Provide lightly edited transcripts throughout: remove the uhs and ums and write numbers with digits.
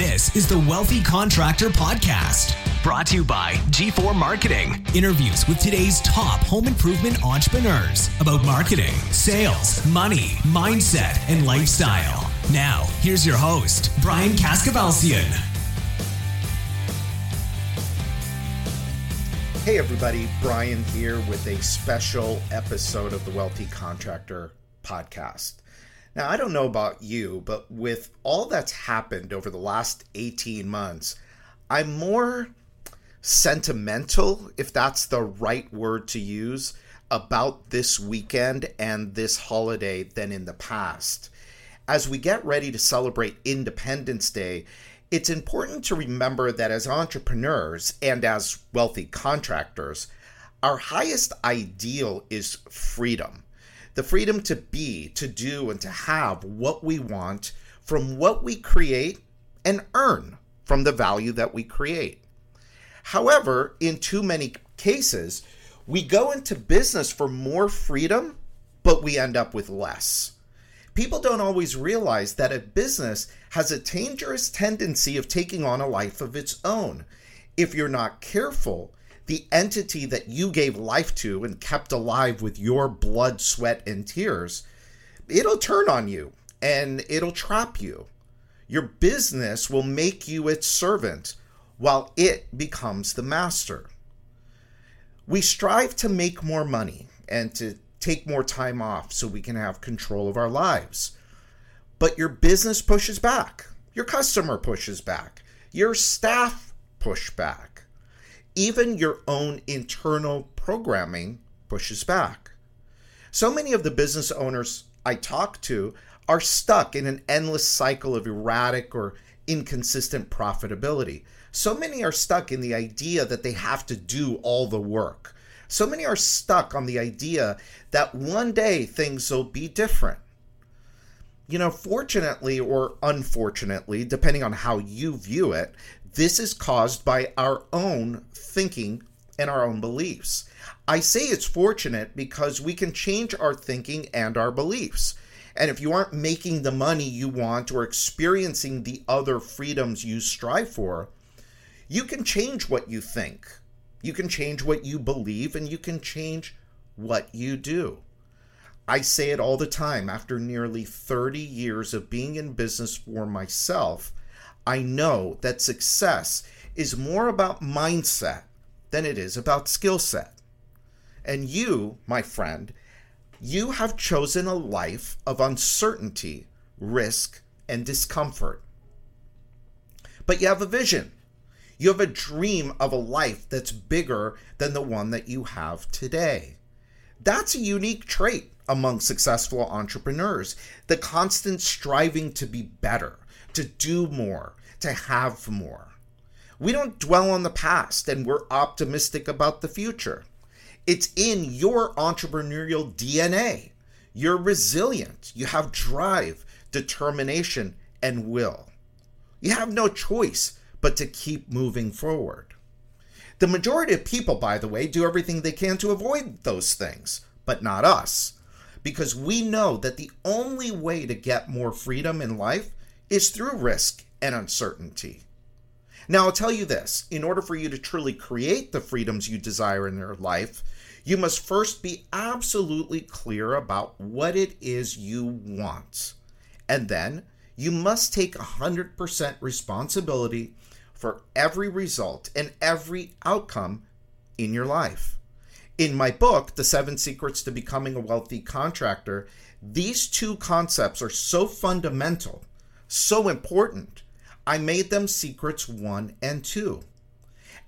This is the Wealthy Contractor Podcast, brought to you by G4 Marketing. Interviews with today's top home improvement entrepreneurs about marketing, sales, money, mindset, and lifestyle. Now, here's your host, Brian Kaskavalciyan. Hey everybody, Brian here with a special episode of the Wealthy Contractor Podcast. Now, I don't know about you, but with all that's happened over the last 18 months, I'm more sentimental, if that's the right word to use, about this weekend and this holiday than in the past. As we get ready to celebrate Independence Day, it's important to remember that as entrepreneurs and as wealthy contractors, our highest ideal is freedom. The freedom to be, to do, and to have what we want from what we create and earn from the value that we create. However, in too many cases, we go into business for more freedom, but we end up with less. People don't always realize that a business has a dangerous tendency of taking on a life of its own. If you're not careful, the entity that you gave life to and kept alive with your blood, sweat, and tears, it'll turn on you and it'll trap you. Your business will make you its servant while it becomes the master. We strive to make more money and to take more time off so we can have control of our lives. But your business pushes back. Your customer pushes back. Your staff push back. Even your own internal programming pushes back. So many of the business owners I talk to are stuck in an endless cycle of erratic or inconsistent profitability. So many are stuck in the idea that they have to do all the work. So many are stuck on the idea that one day things will be different. You know, fortunately or unfortunately, depending on how you view it, this is caused by our own thinking and our own beliefs. I say it's fortunate because we can change our thinking and our beliefs. And if you aren't making the money you want or experiencing the other freedoms you strive for, you can change what you think. You can change what you believe, and you can change what you do. I say it all the time. After nearly 30 years of being in business for myself, I know that success is more about mindset than it is about skill set. And you, my friend, you have chosen a life of uncertainty, risk, and discomfort. But you have a vision. You have a dream of a life that's bigger than the one that you have today. That's a unique trait among successful entrepreneurs, the constant striving to be better, to do more, to have more. We don't dwell on the past, and we're optimistic about the future. It's in your entrepreneurial DNA. You're resilient. You have drive, determination, and will. You have no choice but to keep moving forward. The majority of people, by the way, do everything they can to avoid those things, but not us. Because we know that the only way to get more freedom in life is through risk and uncertainty. Now, I'll tell you this, in order for you to truly create the freedoms you desire in your life, you must first be absolutely clear about what it is you want. And then you must take 100% responsibility for every result and every outcome in your life. In my book, The 7 Secrets to Becoming a Wealthy Contractor, these two concepts are so fundamental, so important, I made them Secrets 1 and 2.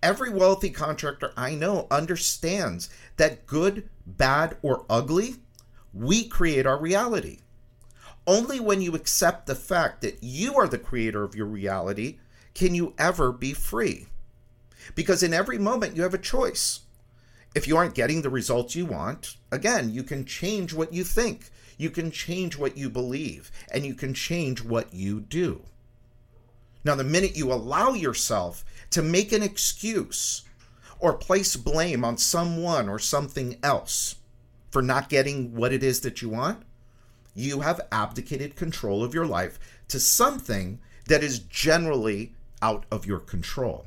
Every wealthy contractor I know understands that good, bad, or ugly, we create our reality. Only when you accept the fact that you are the creator of your reality can you ever be free. Because in every moment you have a choice. If you aren't getting the results you want, again, you can change what you think, you can change what you believe, and you can change what you do. Now, the minute you allow yourself to make an excuse or place blame on someone or something else for not getting what it is that you want, you have abdicated control of your life to something that is generally out of your control.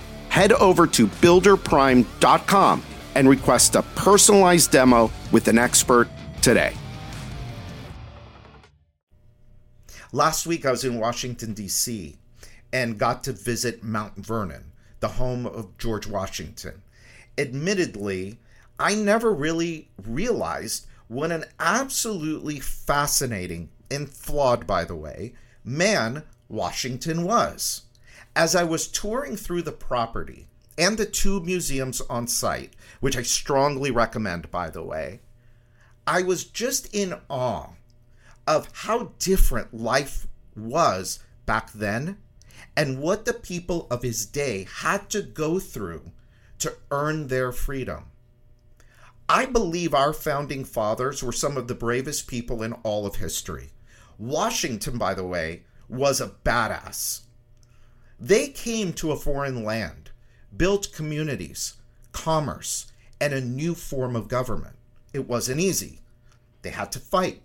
Head over to builderprime.com and request a personalized demo with an expert today. Last week, I was in Washington, D.C., and got to visit Mount Vernon, the home of George Washington. Admittedly, I never really realized what an absolutely fascinating, and flawed, by the way, man Washington was. As I was touring through the property and the two museums on site, which I strongly recommend, by the way, I was just in awe of how different life was back then and what the people of his day had to go through to earn their freedom. I believe our founding fathers were some of the bravest people in all of history. Washington, by the way, was a badass. They came to a foreign land, built communities, commerce, and a new form of government. It wasn't easy. They had to fight.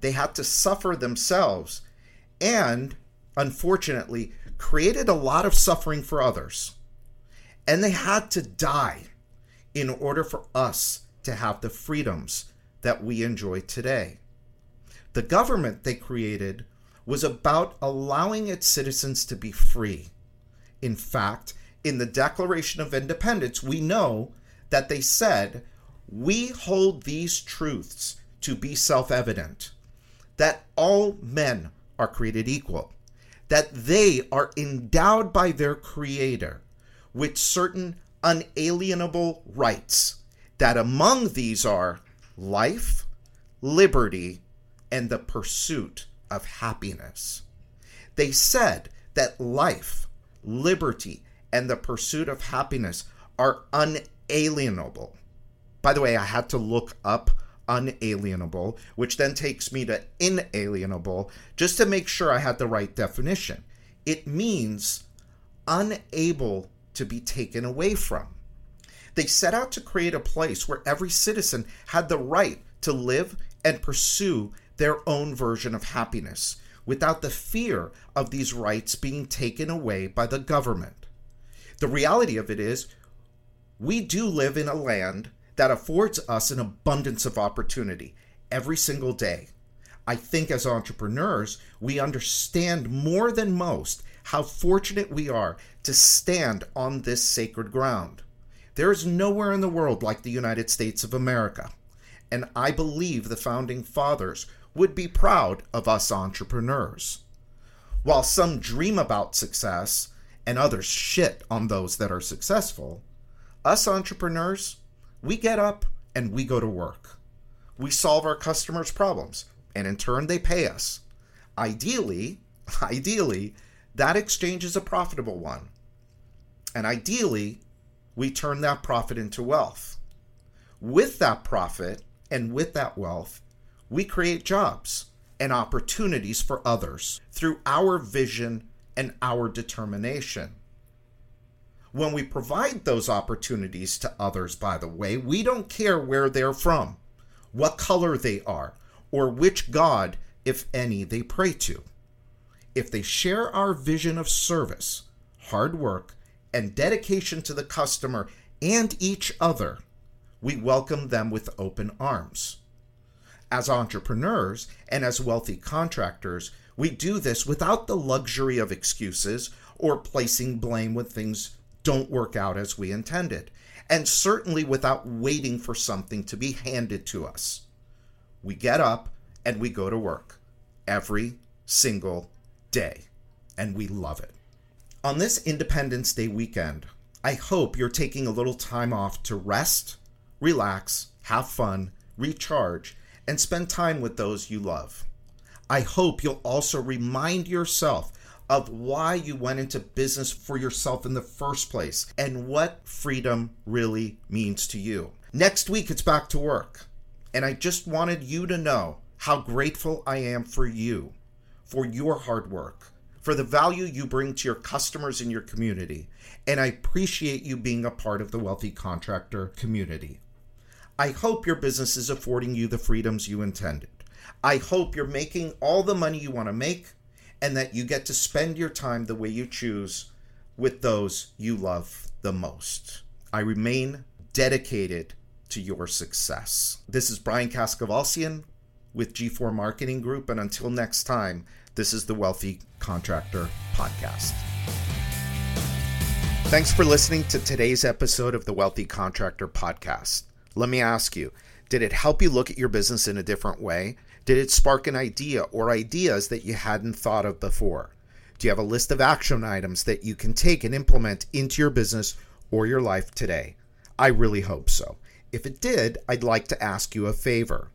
They had to suffer themselves and, unfortunately, created a lot of suffering for others. And they had to die in order for us to have the freedoms that we enjoy today. The government they created was about allowing its citizens to be free. In fact, in the Declaration of Independence, we know that they said, "We hold these truths to be self-evident, that all men are created equal, that they are endowed by their Creator with certain unalienable rights, that among these are life, liberty, and the pursuit of happiness." They said that life, liberty, and the pursuit of happiness are unalienable. By the way, I had to look up unalienable, which then takes me to inalienable, just to make sure I had the right definition. It means unable to be taken away from. They set out to create a place where every citizen had the right to live and pursue their own version of happiness without the fear of these rights being taken away by the government. The reality of it is, we do live in a land that affords us an abundance of opportunity every single day. I think as entrepreneurs, we understand more than most how fortunate we are to stand on this sacred ground. There is nowhere in the world like the United States of America, and I believe the founding fathers would be proud of us entrepreneurs. While some dream about success and others shit on those that are successful, us entrepreneurs, we get up and we go to work. We solve our customers' problems, and in turn, they pay us. Ideally, that exchange is a profitable one. And ideally, we turn that profit into wealth. With that profit and with that wealth, we create jobs and opportunities for others through our vision and our determination. When we provide those opportunities to others, by the way, we don't care where they're from, what color they are, or which God, if any, they pray to. If they share our vision of service, hard work, and dedication to the customer and each other, we welcome them with open arms. As entrepreneurs and as wealthy contractors, We do this without the luxury of excuses or placing blame when things don't work out as we intended, and certainly without waiting for something to be handed to us. We get up and we go to work every single day, and we love it. On this Independence Day weekend, I hope you're taking a little time off to rest, relax, have fun, recharge, and spend time with those you love. I hope you'll also remind yourself of why you went into business for yourself in the first place and what freedom really means to you. Next week, it's back to work. And I just wanted you to know how grateful I am for you, for your hard work, for the value you bring to your customers and your community. And I appreciate you being a part of the Wealthy Contractor community. I hope your business is affording you the freedoms you intended. I hope you're making all the money you want to make, and that you get to spend your time the way you choose with those you love the most. I remain dedicated to your success. This is Brian Kaskavalciyan with G4 Marketing Group, and until next time, this is the Wealthy Contractor Podcast. Thanks for listening to today's episode of the Wealthy Contractor Podcast. Let me ask you, did it help you look at your business in a different way? Did it spark an idea or ideas that you hadn't thought of before? Do you have a list of action items that you can take and implement into your business or your life today? I really hope so. If it did, I'd like to ask you a favor.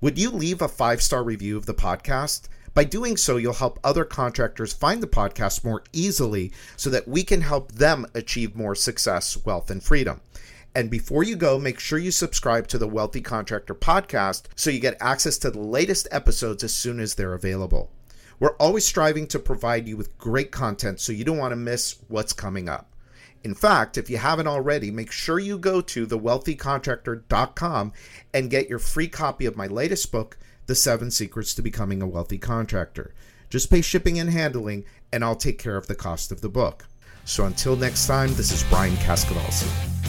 Would you leave a 5-star review of the podcast? By doing so, you'll help other contractors find the podcast more easily so that we can help them achieve more success, wealth, and freedom. And before you go, make sure you subscribe to the Wealthy Contractor Podcast so you get access to the latest episodes as soon as they're available. We're always striving to provide you with great content, so you don't want to miss what's coming up. In fact, if you haven't already, make sure you go to TheWealthyContractor.com and get your free copy of my latest book, The 7 Secrets to Becoming a Wealthy Contractor. Just pay shipping and handling, and I'll take care of the cost of the book. So until next time, this is Brian Kaskavalciyan.